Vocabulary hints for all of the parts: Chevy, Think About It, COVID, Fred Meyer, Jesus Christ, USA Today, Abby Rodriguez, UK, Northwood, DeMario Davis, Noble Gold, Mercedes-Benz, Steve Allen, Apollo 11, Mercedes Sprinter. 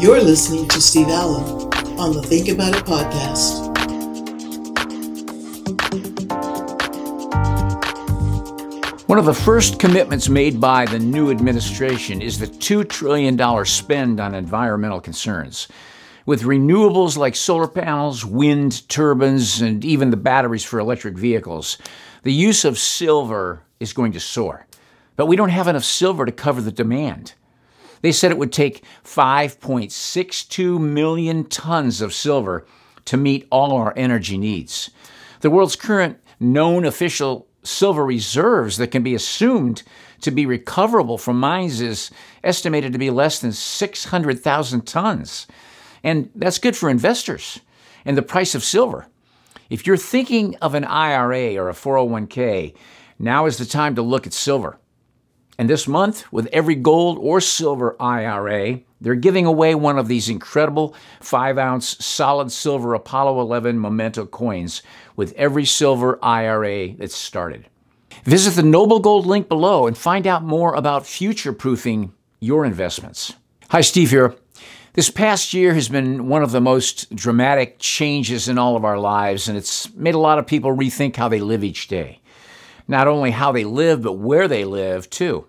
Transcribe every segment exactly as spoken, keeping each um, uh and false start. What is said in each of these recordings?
You're listening to Steve Allen on the Think About It podcast. One of the first commitments made by the new administration is the two trillion dollars spend on environmental concerns. With renewables like solar panels, wind turbines, and even the batteries for electric vehicles, the use of silver is going to soar. But we don't have enough silver to cover the demand. They said it would take five point six two million tons of silver to meet all our energy needs. The world's current known official silver reserves that can be assumed to be recoverable from mines is estimated to be less than six hundred thousand tons. And that's good for investors and the price of silver. If you're thinking of an I R A or a four oh one k, now is the time to look at silver. And this month, with every gold or silver I R A, they're giving away one of these incredible five ounce solid silver Apollo eleven memento coins with every silver I R A that's started. Visit the Noble Gold link below and find out more about future-proofing your investments. Hi, Steve here. This past year has been one of the most dramatic changes in all of our lives, and it's made a lot of people rethink how they live each day. Not only how they live, but where they live, too.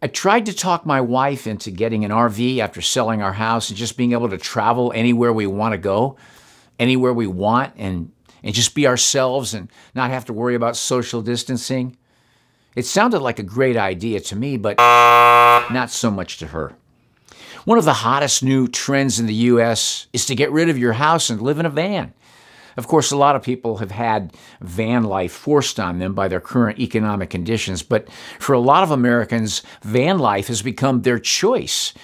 I tried to talk my wife into getting an R V after selling our house and just being able to travel anywhere we want to go, anywhere we want, and, and just be ourselves and not have to worry about social distancing. It sounded like a great idea to me, but not so much to her. One of the hottest new trends in the U S is to get rid of your house and live in a van. Of course, a lot of people have had van life forced on them by their current economic conditions, but for a lot of Americans, van life has become their choice.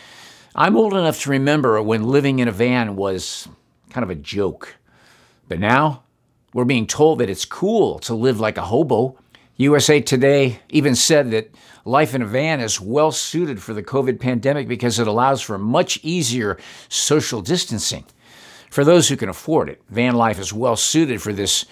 I'm old enough to remember when living in a van was kind of a joke. But now, we're being told that it's cool to live like a hobo. U S A Today even said that life in a van is well suited for the COVID pandemic because it allows for much easier social distancing. For those who can afford it, van life is well suited for this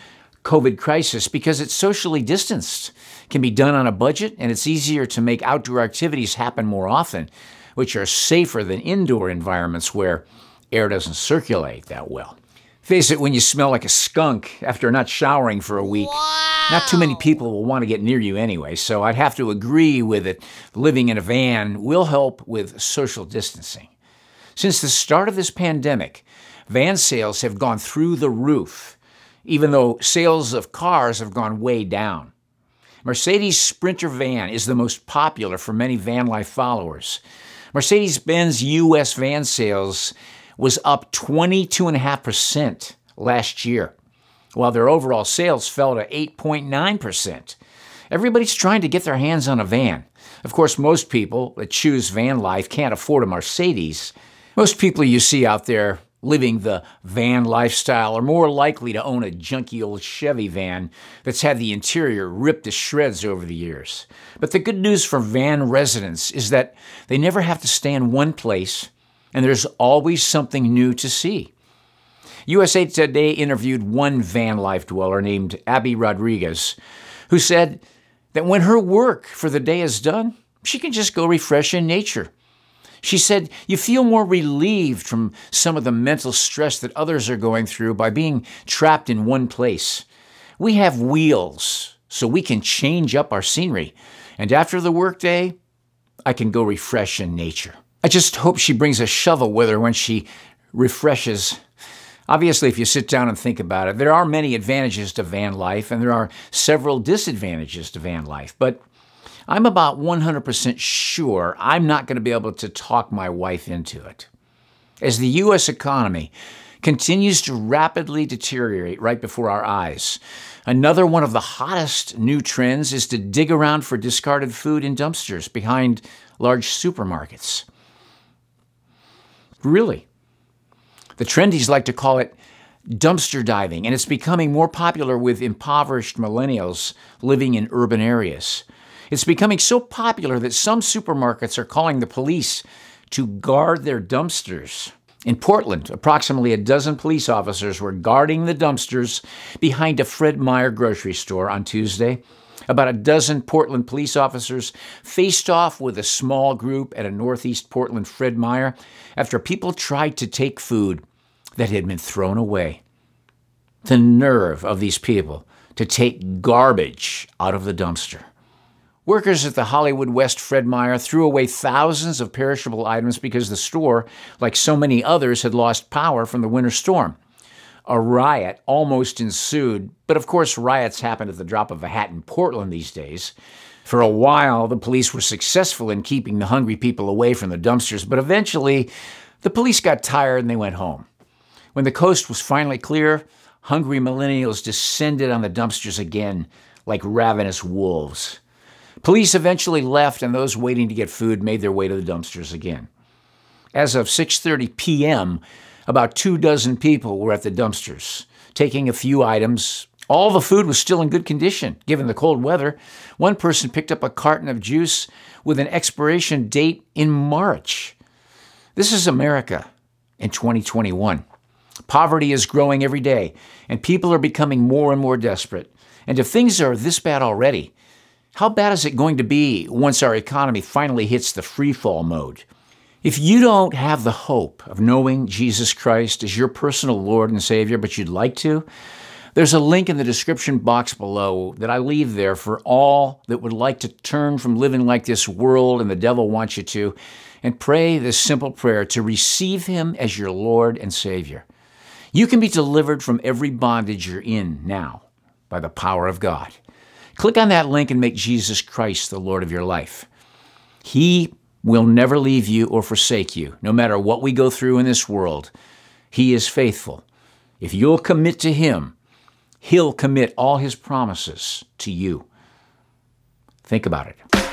COVID crisis because it's socially distanced, can be done on a budget, and it's easier to make outdoor activities happen more often, which are safer than indoor environments where air doesn't circulate that well. Face it, when you smell like a skunk after not showering for a week, wow. Not too many people will want to get near you anyway, so I'd have to agree with it. Living in a van will help with social distancing. Since the start of this pandemic, van sales have gone through the roof, even though sales of cars have gone way down. Mercedes Sprinter van is the most popular for many van life followers. Mercedes-Benz U S van sales was up twenty-two point five percent last year, while their overall sales fell to eight point nine percent. Everybody's trying to get their hands on a van. Of course, most people that choose van life can't afford a Mercedes. Most people you see out there living the van lifestyle are more likely to own a junky old Chevy van that's had the interior ripped to shreds over the years. But the good news for van residents is that they never have to stay in one place, and there's always something new to see. U S A Today interviewed one van life dweller named Abby Rodriguez, who said that when her work for the day is done, she can just go refresh in nature. She said, you feel more relieved from some of the mental stress that others are going through by being trapped in one place. We have wheels, so we can change up our scenery. And after the workday, I can go refresh in nature. I just hope she brings a shovel with her when she refreshes. Obviously, if you sit down and think about it, there are many advantages to van life, and there are several disadvantages to van life. But I'm about one hundred percent sure I'm not going to be able to talk my wife into it. As the U S economy continues to rapidly deteriorate right before our eyes, another one of the hottest new trends is to dig around for discarded food in dumpsters behind large supermarkets. Really. The trendies like to call it dumpster diving, and it's becoming more popular with impoverished millennials living in urban areas. It's becoming so popular that some supermarkets are calling the police to guard their dumpsters. In Portland, approximately a dozen police officers were guarding the dumpsters behind a Fred Meyer grocery store on Tuesday. About a dozen Portland police officers faced off with a small group at a northeast Portland Fred Meyer after people tried to take food that had been thrown away. The nerve of these people to take garbage out of the dumpster. Workers at the Hollywood West Fred Meyer threw away thousands of perishable items because the store, like so many others, had lost power from the winter storm. A riot almost ensued, but of course riots happen at the drop of a hat in Portland these days. For a while, the police were successful in keeping the hungry people away from the dumpsters, but eventually the police got tired and they went home. When the coast was finally clear, hungry millennials descended on the dumpsters again like ravenous wolves. Police eventually left, and those waiting to get food made their way to the dumpsters again. As of six thirty p.m., about two dozen people were at the dumpsters, taking a few items. All the food was still in good condition, given the cold weather. One person picked up a carton of juice with an expiration date in March. This is America in twenty twenty-one. Poverty is growing every day, and people are becoming more and more desperate. And if things are this bad already, how bad is it going to be once our economy finally hits the freefall mode? If you don't have the hope of knowing Jesus Christ as your personal Lord and Savior, but you'd like to, there's a link in the description box below that I leave there for all that would like to turn from living like this world and the devil wants you to, and pray this simple prayer to receive Him as your Lord and Savior. You can be delivered from every bondage you're in now by the power of God. Click on that link and make Jesus Christ the Lord of your life. He will never leave you or forsake you, no matter what we go through in this world. He is faithful. If you'll commit to Him, He'll commit all His promises to you. Think about it.